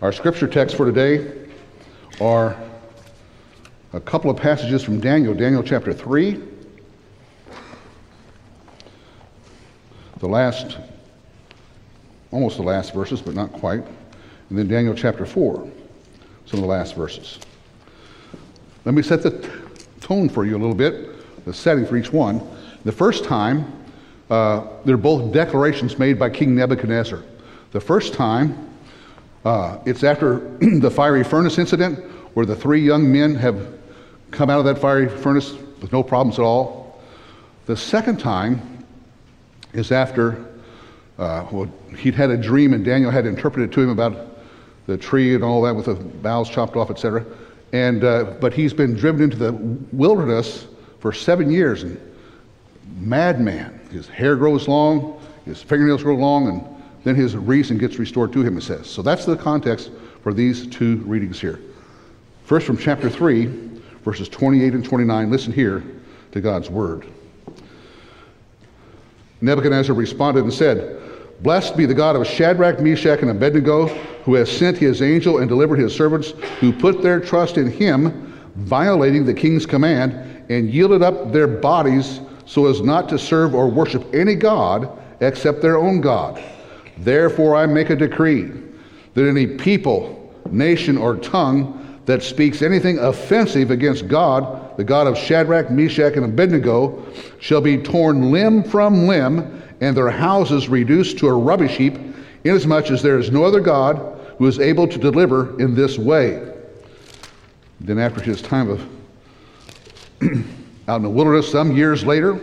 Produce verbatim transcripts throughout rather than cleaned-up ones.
Our scripture text for today are a couple of passages from Daniel, Daniel chapter three, the last, almost the last verses, but not quite, and then Daniel chapter four, some of the last verses. Let me set the tone for you a little bit, the setting for each one. The first time, uh, they're both declarations made by King Nebuchadnezzar. The first time, Uh, it's after the fiery furnace incident where the three young men have come out of that fiery furnace with no problems at all. The second time is after uh, well, he'd had a dream and Daniel had interpreted to him about the tree and all that with the boughs chopped off, et cetera. And uh, but he's been driven into the wilderness for seven years and madman. His hair grows long, his fingernails grow long, and then his reason gets restored to him, it says. So that's the context for these two readings here. First from chapter three, verses twenty-eight and twenty-nine, listen here to God's word. Nebuchadnezzar responded and said, "Blessed be the God of Shadrach, Meshach, and Abednego, who has sent his angel and delivered his servants, who put their trust in him, violating the king's command, and yielded up their bodies so as not to serve or worship any god except their own God. Therefore I make a decree that any people, nation, or tongue that speaks anything offensive against God, the God of Shadrach, Meshach, and Abednego, shall be torn limb from limb, and their houses reduced to a rubbish heap, inasmuch as there is no other God who is able to deliver in this way." Then after his time of out in the wilderness some years later,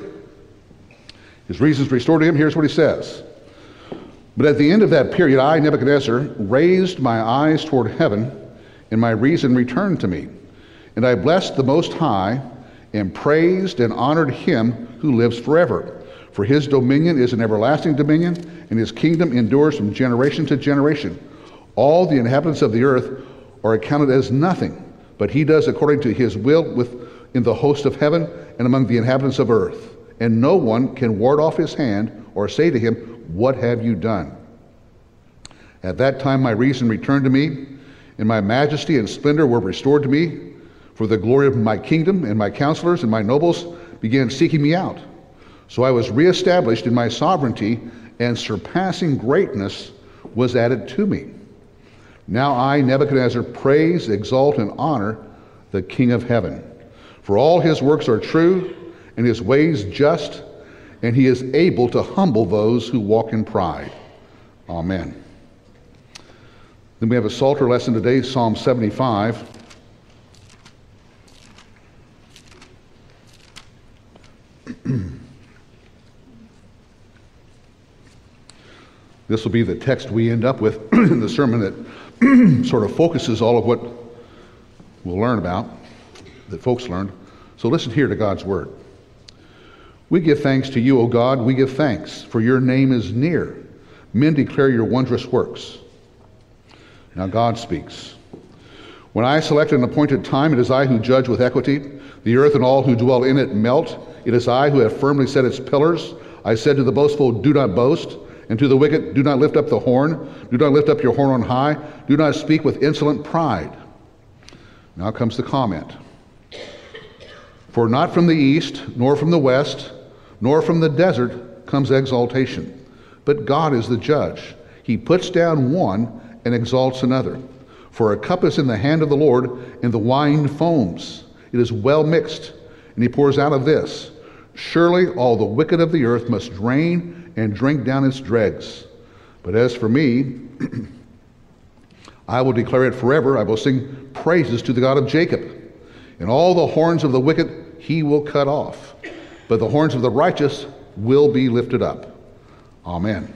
his reasons restored to him, here's what he says. "But at the end of that period, I, Nebuchadnezzar, raised my eyes toward heaven, and my reason returned to me. And I blessed the Most High, and praised and honored him who lives forever. For his dominion is an everlasting dominion, and his kingdom endures from generation to generation. All the inhabitants of the earth are accounted as nothing, but he does according to his will within the host of heaven and among the inhabitants of earth. And no one can ward off his hand or say to him, 'What have you done?' At that time my reason returned to me, and my majesty and splendor were restored to me, for the glory of my kingdom and my counselors and my nobles began seeking me out. So I was reestablished in my sovereignty, and surpassing greatness was added to me. Now I, Nebuchadnezzar, praise, exalt, and honor the King of heaven. For all his works are true, and his ways just, and he is able to humble those who walk in pride. Amen." Then we have a Psalter lesson today, Psalm seventy-five. This will be the text we end up with in the sermon that sort of focuses all of what we'll learn about, that folks learned. So listen here to God's word. "We give thanks to you, O God, we give thanks, for your name is near. Men declare your wondrous works." Now God speaks. "When I select an appointed time, it is I who judge with equity. The earth and all who dwell in it melt. It is I who have firmly set its pillars. I said to the boastful, 'Do not boast,' and to the wicked, 'Do not lift up the horn.' Do not lift up your horn on high. Do not speak with insolent pride." Now comes the comment. "For not from the east, nor from the west, nor from the desert comes exaltation. But God is the judge. He puts down one and exalts another. For a cup is in the hand of the Lord, and the wine foams. It is well mixed, and he pours out of this. Surely all the wicked of the earth must drain and drink down its dregs. But as for me, I will declare it forever. I will sing praises to the God of Jacob. And all the horns of the wicked he will cut off, but the horns of the righteous will be lifted up." Amen.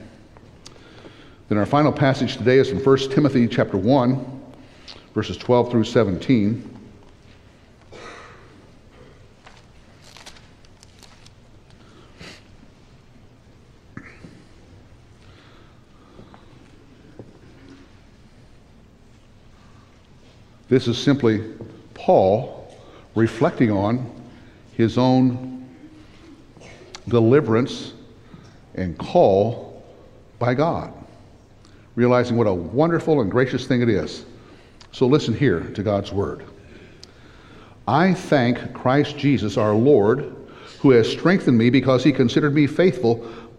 Then our final passage today is from First Timothy chapter one, verses twelve through seventeen. This is simply Paul reflecting on his own deliverance and call by God. realizing what a wonderful and gracious thing it is. So listen here to God's word. I thank Christ Jesus our Lord, who has strengthened me because he considered me faithful,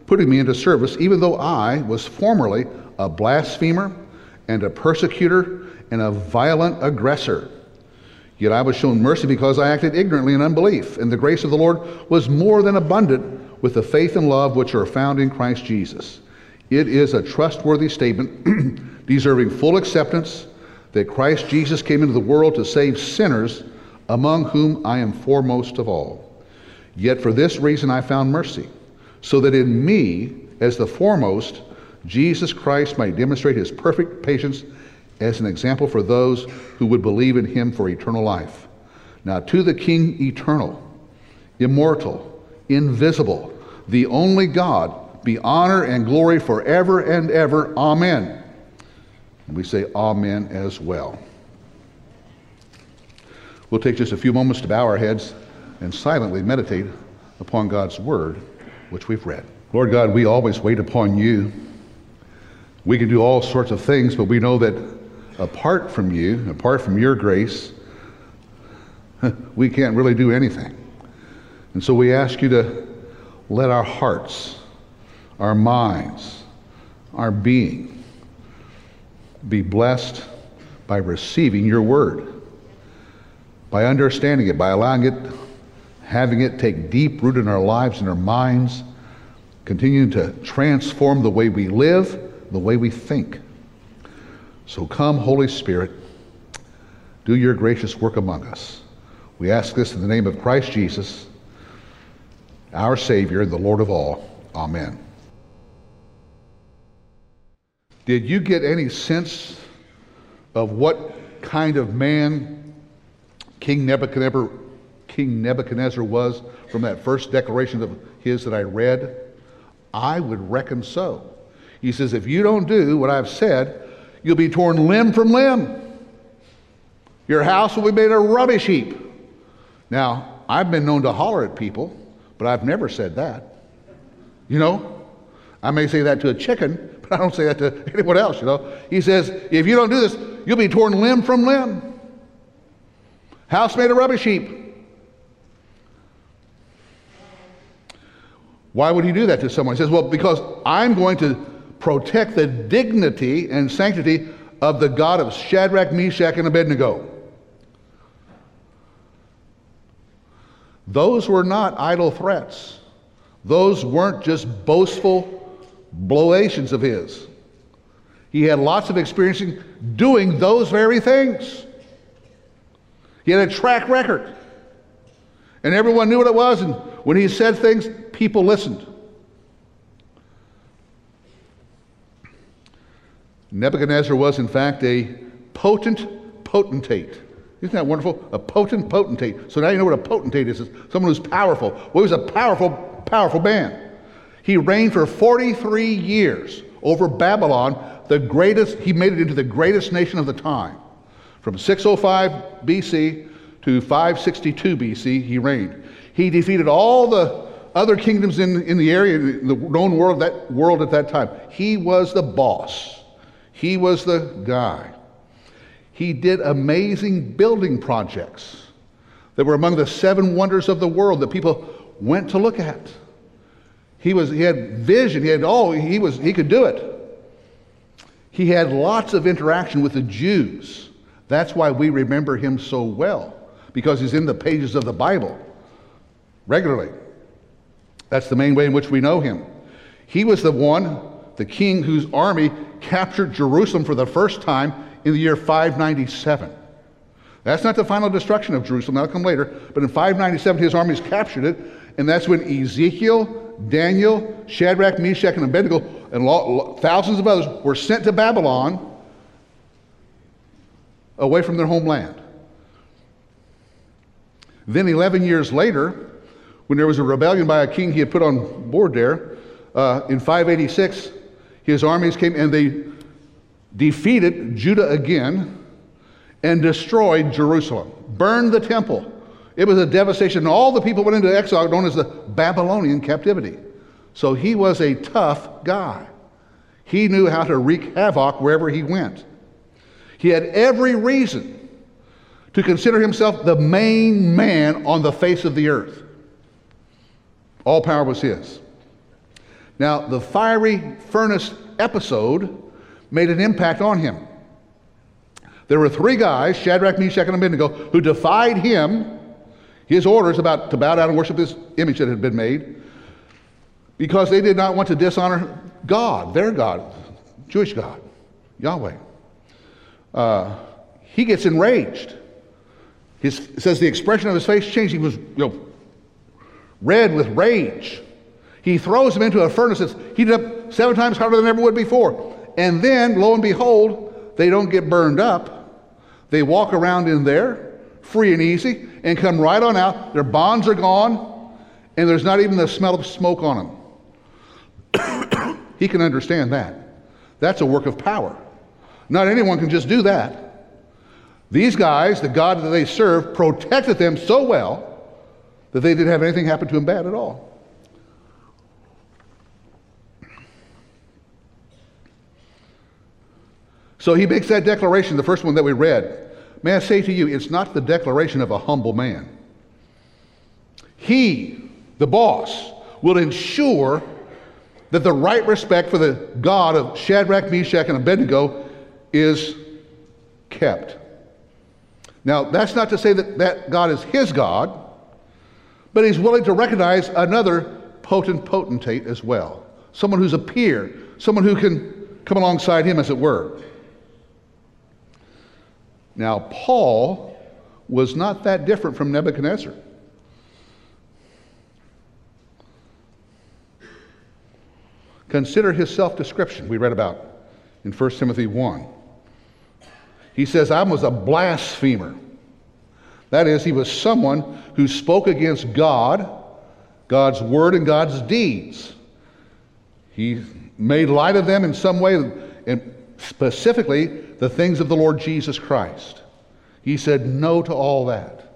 putting me into service, even though I was formerly a blasphemer and a persecutor and a violent aggressor. Yet I was shown mercy because I acted ignorantly in unbelief, and the grace of the Lord was more than abundant with the faith and love which are found in Christ Jesus. It is a trustworthy statement deserving full acceptance that Christ Jesus came into the world to save sinners, among whom I am foremost of all. Yet for this reason I found mercy, so that in me, as the foremost, Jesus Christ might demonstrate his perfect patience as an example for those who would believe in him for eternal life. Now to the King eternal, immortal, invisible, the only God, be honor and glory forever and ever. Amen. And we say amen as well. We'll take just a few moments to bow our heads and silently meditate upon God's word, which we've read. Lord God, we always wait upon you. We can do all sorts of things, but we know that apart from you, apart from your grace, we can't really do anything. And so we ask you to let our hearts, our minds, our being be blessed by receiving your word, by understanding it, by allowing it, having it take deep root in our lives and our minds, continuing to transform the way we live, the way we think. So come, Holy Spirit, do your gracious work among us. We ask this in the name of Christ Jesus, our Savior, the Lord of all. Amen. Did you get any sense of what kind of man King Nebuchadnezzar King Nebuchadnezzar was from that first declaration of his that I read? I would reckon so. He says, if you don't do what I've said, you'll be torn limb from limb. Your house will be made a rubbish heap. Now, I've been known to holler at people, but I've never said that. You know, I may say that to a chicken, but I don't say that to anyone else, you know. He says, if you don't do this, you'll be torn limb from limb. House made a rubbish heap. Why would he do that to someone? He says, well, because I'm going to protect the dignity and sanctity of the God of Shadrach, Meshach, and Abednego. Those were not idle threats. Those weren't just boastful blowations of his. He had lots of experience in doing those very things. He had a track record. And everyone knew what it was, and when he said things, people listened. Nebuchadnezzar was, in fact, a potent potentate. Isn't that wonderful? A potent potentate. So now you know what a potentate is. It's someone who's powerful. Well, he was a powerful, powerful man. He reigned for forty-three years over Babylon, the greatest. He made it into the greatest nation of the time. From six oh five B C to five sixty-two B C, he reigned. He defeated all the other kingdoms in, in the area, in the known world, that world at that time. He was the boss. He was the guy. He did amazing building projects that were among the seven wonders of the world that people went to look at. He was, he had vision, he had all, he was, he could do it. He had lots of interaction with the Jews. That's why we remember him so well, because he's in the pages of the Bible regularly. That's the main way in which we know him. He was the one, the king, whose army captured Jerusalem for the first time in the year five ninety-seven. That's not the final destruction of Jerusalem, that'll come later, but in five ninety-seven his armies captured it, and that's when Ezekiel, Daniel, Shadrach, Meshach, and Abednego, and lo- thousands of others were sent to Babylon away from their homeland. Then eleven years later, when there was a rebellion by a king he had put on board there, uh, in five eighty-six, his armies came and they defeated Judah again and destroyed Jerusalem, burned the temple. It was a devastation. All the people went into exile, known as the Babylonian captivity. So he was a tough guy. He knew how to wreak havoc wherever he went. He had every reason to consider himself the main man on the face of the earth. All power was his. Now, the fiery furnace episode made an impact on him. There were three guys, Shadrach, Meshach, and Abednego, who defied him, his orders about to bow down and worship this image that had been made, because they did not want to dishonor God, their God, Jewish God, Yahweh. Uh, he gets enraged. His, it says the expression of his face changed. He was, you know, red with rage. He throws him into a furnace that's heated up seven times hotter than it ever would before. And then, lo and behold, they don't get burned up. They walk around in there, free and easy, and come right on out. Their bonds are gone, and there's not even the smell of smoke on them. He can understand that. That's a work of power. Not anyone can just do that. These guys, the God that they serve, protected them so well that they didn't have anything happen to them bad at all. So he makes that declaration, the first one that we read. May I say to you, it's not the declaration of a humble man. He, the boss, will ensure that the right respect for the God of Shadrach, Meshach, and Abednego is kept. Now, that's not to say that that God is his God, but he's willing to recognize another potent potentate as well. Someone who's a peer, someone who can come alongside him, as it were. Now, Paul was not that different from Nebuchadnezzar. Consider his self-description we read about in First Timothy one. He says, I was a blasphemer. That is, he was someone who spoke against God, God's word, and God's deeds. He made light of them in some way, and specifically the things of the Lord Jesus Christ. He said no to all that.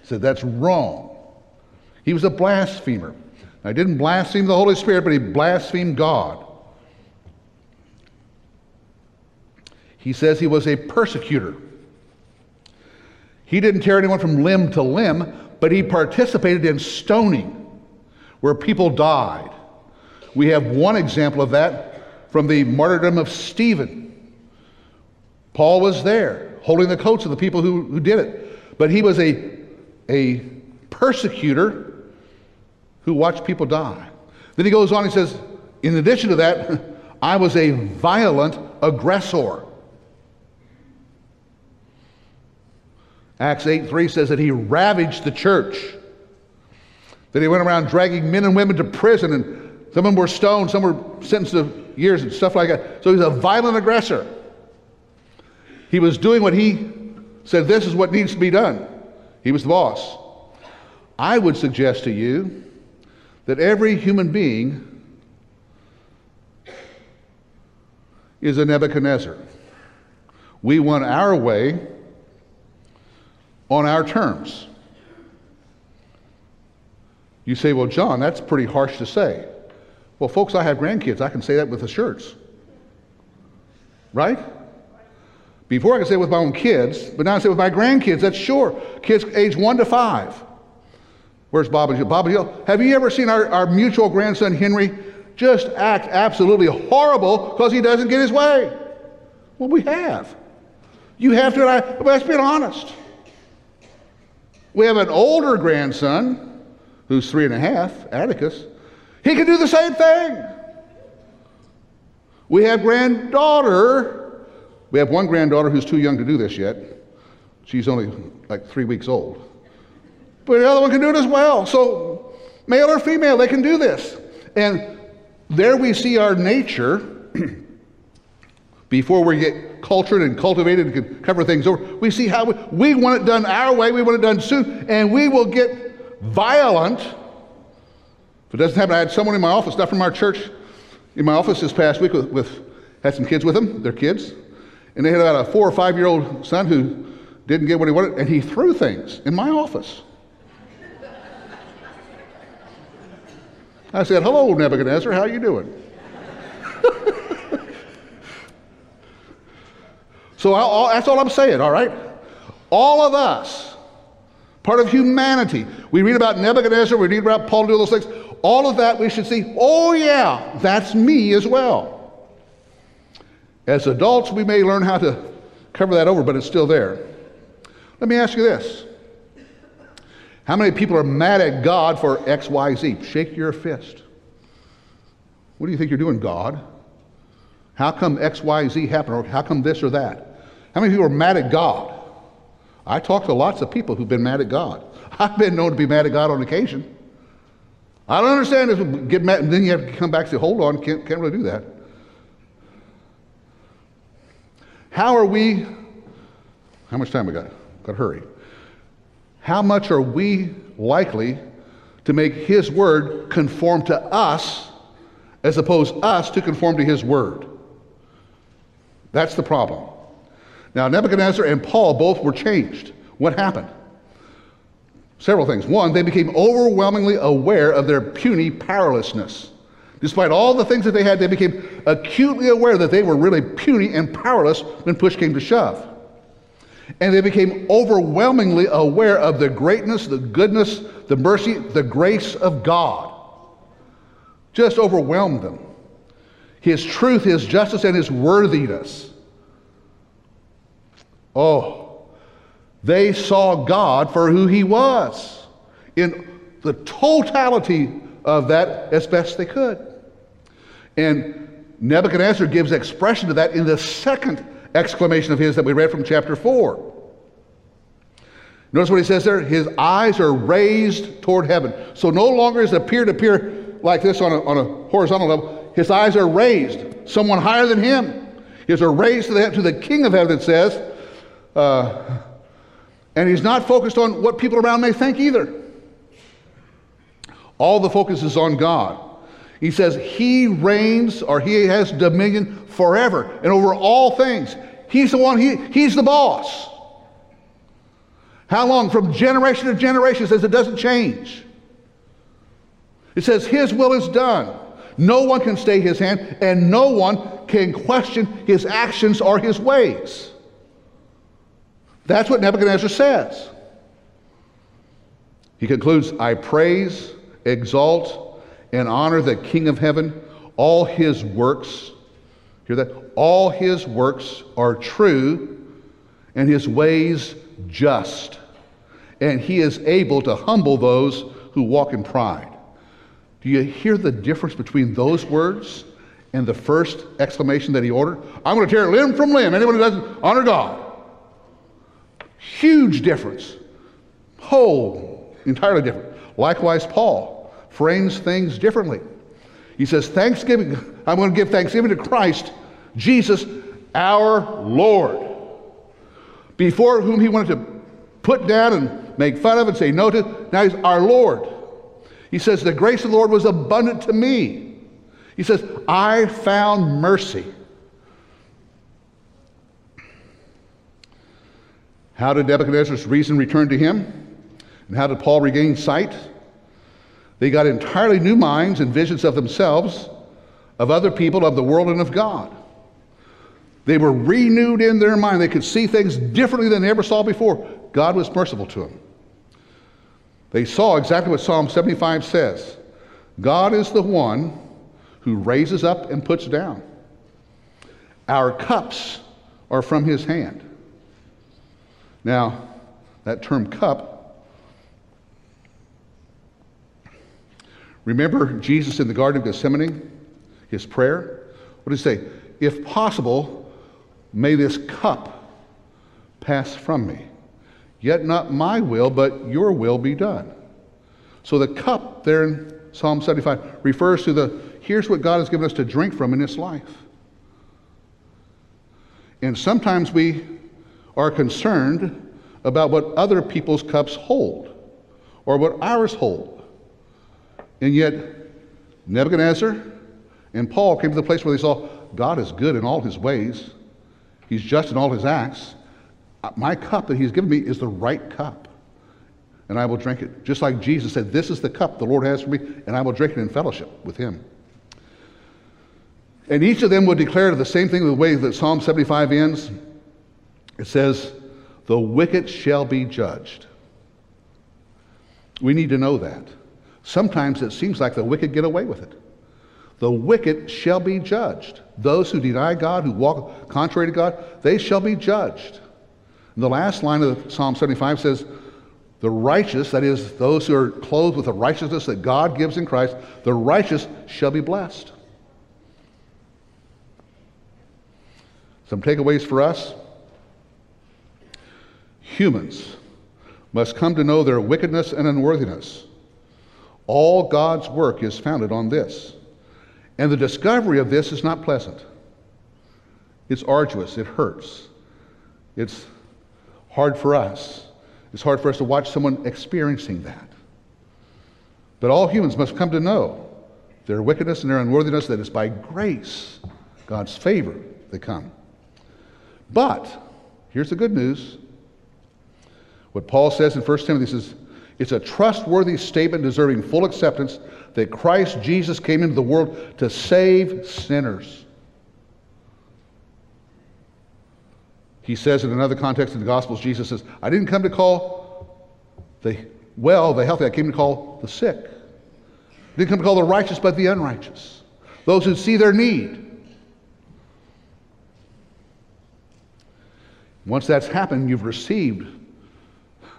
He said that's wrong. He was a blasphemer. Now, he didn't blaspheme the Holy Spirit, but he blasphemed God. He says he was a persecutor. He didn't tear anyone from limb to limb, but he participated in stoning, where people died. We have one example of that from the martyrdom of Stephen. Paul was there, holding the coats of the people who, who did it. But he was a, a persecutor who watched people die. Then he goes on, he says, in addition to that, I was a violent aggressor. Acts eight three says that he ravaged the church. That he went around dragging men and women to prison, and some of them were stoned, some were sentenced to years and stuff like that. So he's a violent aggressor. He was doing what he said, this is what needs to be done. He was the boss. I would suggest to you that every human being is a Nebuchadnezzar. We want our way on our terms. You say, well, John, that's pretty harsh to say. Well, folks, I have grandkids. I can say that with assurance. Right? Before I could say it with my own kids, but now I say it with my grandkids. That's sure. Kids age one to five. Where's Bobby Hill? Bobby Hill, have you ever seen our, our mutual grandson, Henry, just act absolutely horrible because he doesn't get his way? Well, we have. You have to, and I, let's be honest. We have an older grandson, who's three and a half, Atticus. He can do the same thing. We have granddaughter. We have one granddaughter who's too young to do this yet. She's only like three weeks old. But the other one can do it as well. So male or female, they can do this. And there we see our nature before we get cultured and cultivated and can cover things over. We see how we, we want it done our way. We want it done soon. And we will get violent. If it doesn't happen, I had someone in my office, not from our church, in my office this past week with, with had some kids with them, their kids. And they had about a four or five year old son who didn't get what he wanted, and he threw things in my office. I said, hello, Nebuchadnezzar, how you doing? So I'll, that's all I'm saying, all right? All of us, part of humanity, we read about Nebuchadnezzar, we read about Paul doing those things, all of that we should see, oh yeah, that's me as well. As adults, we may learn how to cover that over, but it's still there. Let me ask you this. How many people are mad at God for X, Y, Z? Shake your fist. What do you think you're doing, God? How come X, Y, Z happened, or how come this or that? How many people are mad at God? I talk to lots of people who've been mad at God. I've been known to be mad at God on occasion. I don't understand this. Get mad, and then you have to come back and say, hold on, can't, can't really do that. How are we, how much time we got? Got to hurry. How much are we likely to make His Word conform to us as opposed us to conform to His Word? That's the problem. Now, Nebuchadnezzar and Paul both were changed. What happened? Several things. One, they became overwhelmingly aware of their puny powerlessness. Despite all the things that they had, they became acutely aware that they were really puny and powerless when push came to shove. And they became overwhelmingly aware of the greatness, the goodness, the mercy, the grace of God. Just overwhelmed them. His truth, His justice, and His worthiness. Oh, they saw God for who He was in the totality of that as best they could. And Nebuchadnezzar gives expression to that in the second exclamation of his that we read from chapter four. Notice what he says there. His eyes are raised toward heaven. So no longer is it peer-to-peer like this on a, on a horizontal level. His eyes are raised. Someone higher than him. His eyes are raised to the, to the King of heaven, it says. Uh, and he's not focused on what people around may think either. All the focus is on God. He says He reigns, or He has dominion forever and over all things. He's the one, he, He's the boss. How long? From generation to generation. It says it doesn't change. It says His will is done. No one can stay His hand, and no one can question His actions or His ways. That's what Nebuchadnezzar says. He concludes, I praise, exalt, and honor the King of heaven. All His works, hear that? All His works are true, and His ways just. And He is able to humble those who walk in pride. Do you hear the difference between those words and the first exclamation that he ordered? I'm going to tear limb from limb. Anyone who doesn't honor God. Huge difference. Whole, entirely different. Likewise, Paul frames things differently. He says, thanksgiving, I'm going to give thanksgiving to Christ Jesus, our Lord, before whom he wanted to put down and make fun of and say no to. Now he's our Lord. He says, the grace of the Lord was abundant to me. He says, I found mercy. How did Nebuchadnezzar's reason return to him? And how did Paul regain sight? They got entirely new minds and visions of themselves, of other people, of the world, and of God. They were renewed in their mind. They could see things differently than they ever saw before. God was merciful to them. They saw exactly what Psalm seventy-five says. God is the one who raises up and puts down. Our cups are from His hand. Now, that term cup, remember Jesus in the Garden of Gethsemane, His prayer? What did He say? If possible, may this cup pass from me. Yet not my will, but your will be done. So the cup there in Psalm seventy-five refers to the, here's what God has given us to drink from in this life. And sometimes we are concerned about what other people's cups hold or what ours hold. And yet, Nebuchadnezzar and Paul came to the place where they saw God is good in all His ways. He's just in all His acts. My cup that He's given me is the right cup, and I will drink it. Just like Jesus said, this is the cup the Lord has for me, and I will drink it in fellowship with Him. And each of them would declare the same thing the way that Psalm seventy-five ends. It says, the wicked shall be judged. We need to know that. Sometimes it seems like the wicked get away with it. The wicked shall be judged. Those who deny God, who walk contrary to God, they shall be judged. And the last line of Psalm seventy-five says, the righteous, that is, those who are clothed with the righteousness that God gives in Christ, the righteous shall be blessed. Some takeaways for us. Humans must come to know their wickedness and unworthiness. All God's work is founded on this. And the discovery of this is not pleasant. It's arduous. It hurts. It's hard for us. It's hard for us to watch someone experiencing that. But all humans must come to know their wickedness and their unworthiness, that is by grace, God's favor, they come. But here's the good news. What Paul says in First Timothy says, it's a trustworthy statement deserving full acceptance that Christ Jesus came into the world to save sinners. He says in another context in the Gospels, Jesus says, I didn't come to call the well, the healthy, I came to call the sick. I didn't come to call the righteous, but the unrighteous. Those who see their need. Once that's happened, you've received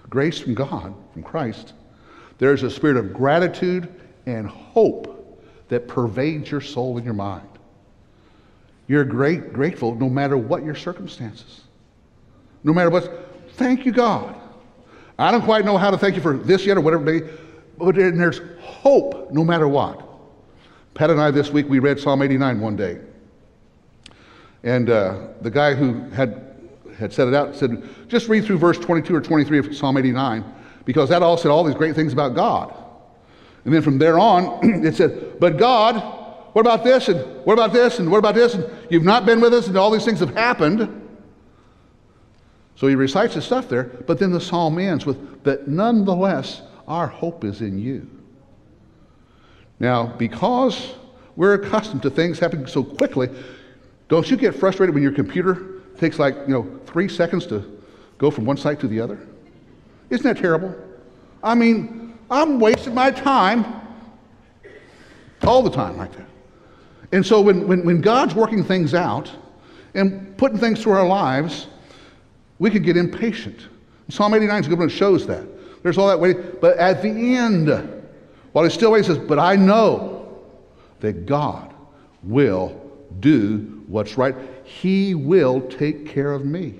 grace from God, from Christ. There's a spirit of gratitude and hope that pervades your soul and your mind. You're great, grateful no matter what your circumstances. No matter what, thank you, God. I don't quite know how to thank you for this yet or whatever day, but there's hope no matter what. Pat and I this week, we read Psalm eighty-nine one day. And uh, the guy who had had set it out said, just read through verse twenty-two or twenty-three of Psalm eighty-nine, because that all said all these great things about God. And then from there on, it said, but God, what about this, and what about this, and what about this, and you've not been with us, and all these things have happened. So he recites his stuff there, but then the psalm ends with, that nonetheless, our hope is in you. Now, because we're accustomed to things happening so quickly, don't you get frustrated when your computer takes like, you know, three seconds to go from one site to the other? Isn't that terrible? I mean, I'm wasting my time all the time like that. And so when, when, when God's working things out and putting things through our lives, we could get impatient. Psalm eighty-nine is a good one that shows that. There's all that waiting. But at the end, while he's still waiting, he says, but I know that God will do what's right. He will take care of me.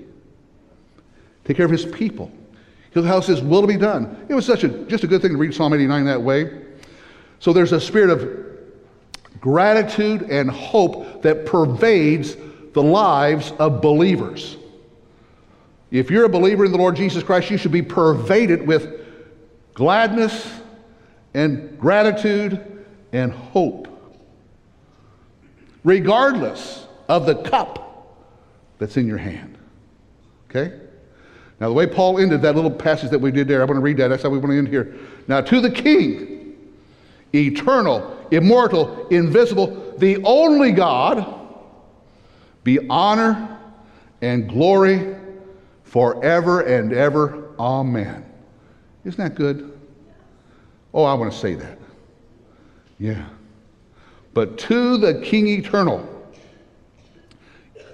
Take care of his people. He'll house his will to be done. It was such a just a good thing to read Psalm eighty-nine that way. So there's a spirit of gratitude and hope that pervades the lives of believers. If you're a believer in the Lord Jesus Christ, you should be pervaded with gladness and gratitude and hope, regardless of the cup that's in your hand. Okay? Now, the way Paul ended that little passage that we did there, I want to read that. That's how we want to end here. Now, to the King, eternal, immortal, invisible, the only God, be honor and glory forever and ever. Amen. Isn't that good? Oh, I want to say that. Yeah. But to the King eternal,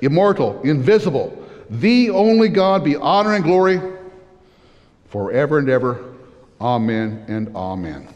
immortal, invisible, the only God, be honor and glory forever and ever. Amen and amen.